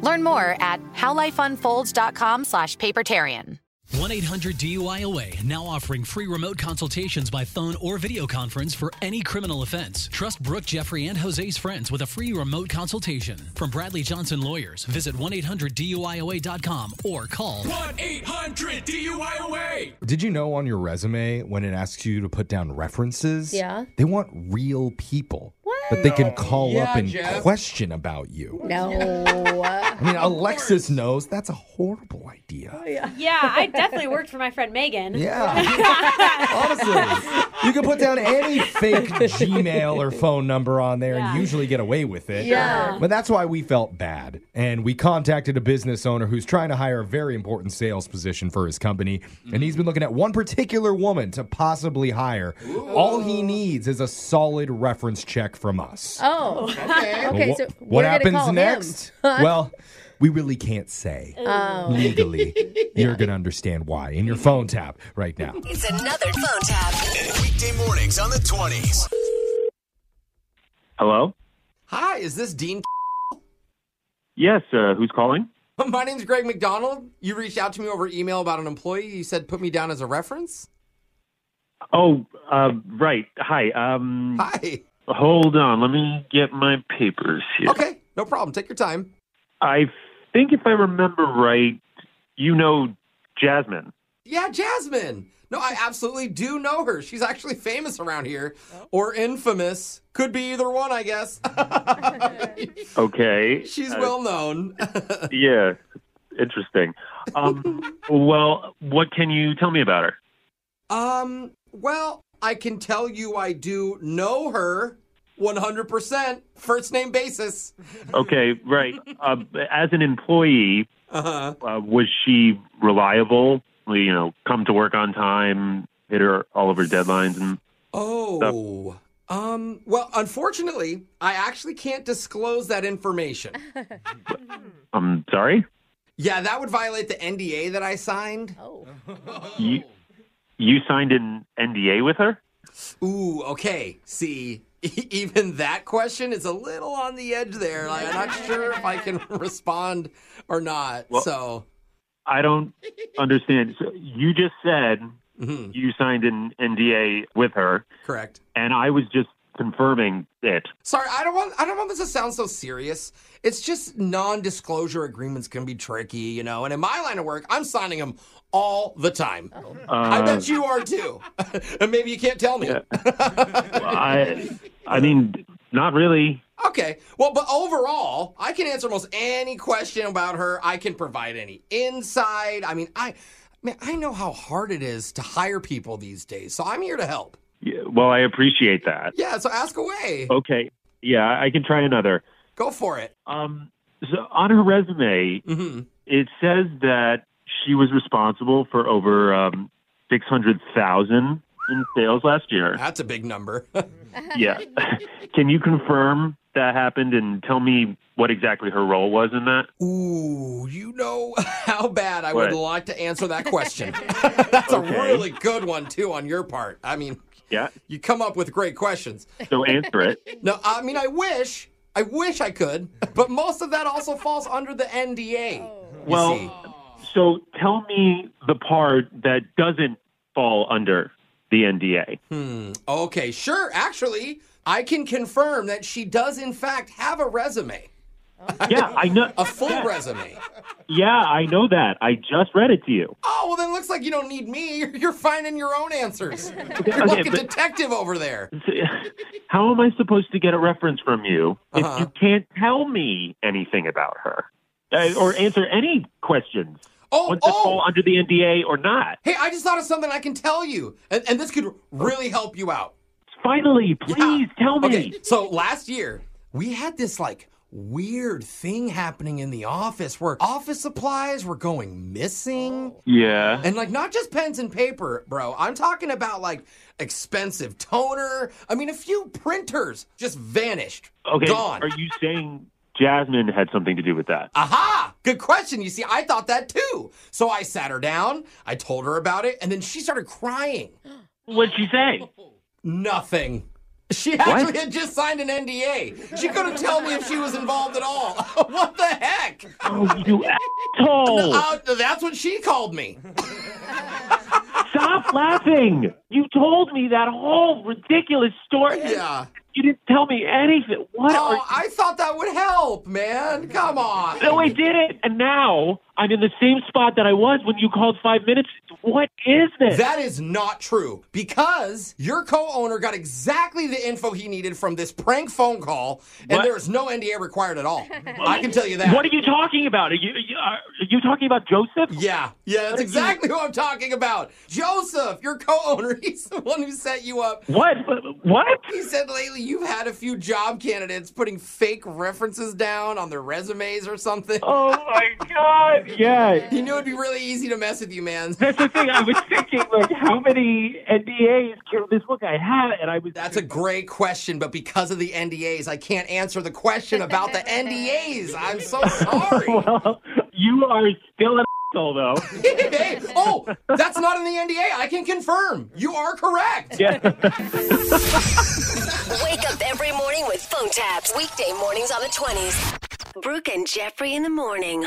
Learn more at howlifeunfolds.com/papertarian. 1-800-DUI-AWAY, now offering free remote consultations by phone or video conference for any criminal offense. Trust Brooke, Jeffrey, and Jose's friends with a free remote consultation. From Bradley Johnson Lawyers, visit 1-800-DUI-AWAY.com or call 1-800-DUI-AWAY. Did you know on your resume when it asks you to put down references? Yeah. They want real people. But they can call up and question about you. No. I mean, Alexis knows that's a horrible idea. Oh, yeah. Yeah, I definitely worked for my friend Megan. Yeah. Awesome. You can put down any fake Gmail or phone number on there and usually get away with it. Yeah. But that's why we felt bad. And we contacted a business owner who's trying to hire a very important sales position for his company. Mm-hmm. And he's been looking at one particular woman to possibly hire. Ooh. All he needs is a solid reference check from us. Oh, okay. So what happens next? Well, we really can't say. Oh. Legally, you're going to understand why in your phone tap right now. It's another phone tap. Weekday mornings on the 20s. Hello? Hi, is this Dean? Yes, who's calling? My name's Greg McDonald. You reached out to me over email about an employee. You said put me down as a reference. Oh, right. Hi. Hi. Hold on. Let me get my papers here. Okay. No problem. Take your time. I think if I remember right, you know Jasmine. Yeah, Jasmine. No, I absolutely do know her. She's actually famous around here. Or infamous. Could be either one, I guess. Okay. She's well known. Yeah. Interesting. Well, what can you tell me about her? Well, I can tell you I do know her 100%, first name basis. Okay, right. As an employee, was she reliable? You know, come to work on time, hit her all of her deadlines and stuff. Well, unfortunately, I actually can't disclose that information. I'm sorry? Yeah, that would violate the NDA that I signed. Oh. You signed an NDA with her? Ooh, okay. See, even that question is a little on the edge there. Like, I'm not sure if I can respond or not. Well, so I don't understand. So you just said you signed an NDA with her. Correct. And I was just confirming it. Sorry, I don't want this to sound so serious. It's just non-disclosure agreements can be tricky, you know. And in my line of work, I'm signing them all the time. I bet you are too. And maybe you can't tell me. Yeah. I mean, not really. Okay. Well, but overall, I can answer almost any question about her. I can provide any insight. I mean, I know how hard it is to hire people these days, so I'm here to help. Yeah, well, I appreciate that. Yeah, so ask away. Okay. Yeah, I can try another. Go for it. So on her resume, it says that she was responsible for over 600,000 in sales last year. That's a big number. Yeah. Can you confirm that happened and tell me what exactly her role was in that? Ooh, you know how bad I would like to answer that question. That's a really good one, too, on your part. I mean, you come up with great questions. So answer it. No, I mean, I wish I could, but most of that also falls under the NDA. Oh. So tell me the part that doesn't fall under the NDA. Okay, sure. Actually, I can confirm that she does, in fact, have a resume. Yeah, I know. A full resume. Yeah, I know that. I just read it to you. Oh, well, then it looks like you don't need me. You're finding your own answers. You're like a detective over there. How am I supposed to get a reference from you if you can't tell me anything about her? Or answer any questions. Once fall under the NDA or not. Hey, I just thought of something I can tell you, and this could really help you out. Finally, please tell me. Okay, so last year, we had this, weird thing happening in the office where office supplies were going missing. Yeah. And, not just pens and paper, bro. I'm talking about, expensive toner. I mean, a few printers just vanished. Okay. Gone. Are you saying Jasmine had something to do with that? Aha! Good question. You see, I thought that too. So I sat her down, I told her about it, and then she started crying. What'd she say? Nothing. She actually had just signed an NDA. She couldn't tell me if she was involved at all. What the heck? Oh, you asshole. That's what she called me. Stop laughing. You told me that whole ridiculous story. Yeah. You didn't tell me anything. What? I thought that would help, man. Come on. No, I didn't. And now I'm in the same spot that I was when you called 5 minutes. What is this? That is not true because your co-owner got exactly the info he needed from this prank phone call, and there is no NDA required at all. I can tell you that. What are you talking about? Are you talking about Joseph? Yeah, that's exactly who I'm talking about. Joseph, your co-owner, he's the one who set you up. What? He said lately you've had a few job candidates putting fake references down on their resumes or something. Oh, my God. Yeah. He knew it'd be really easy to mess with you, man. That's the thing. I was thinking, how many NDAs can this book I have? And I was. That's a great question, but because of the NDAs, I can't answer the question about the NDAs. I'm so sorry. Well, you are still an asshole, though. Hey, that's not in the NDA. I can confirm. You are correct. Yeah. Wake up every morning with phone taps. Weekday mornings on the 20s. Brooke and Jeffrey in the morning.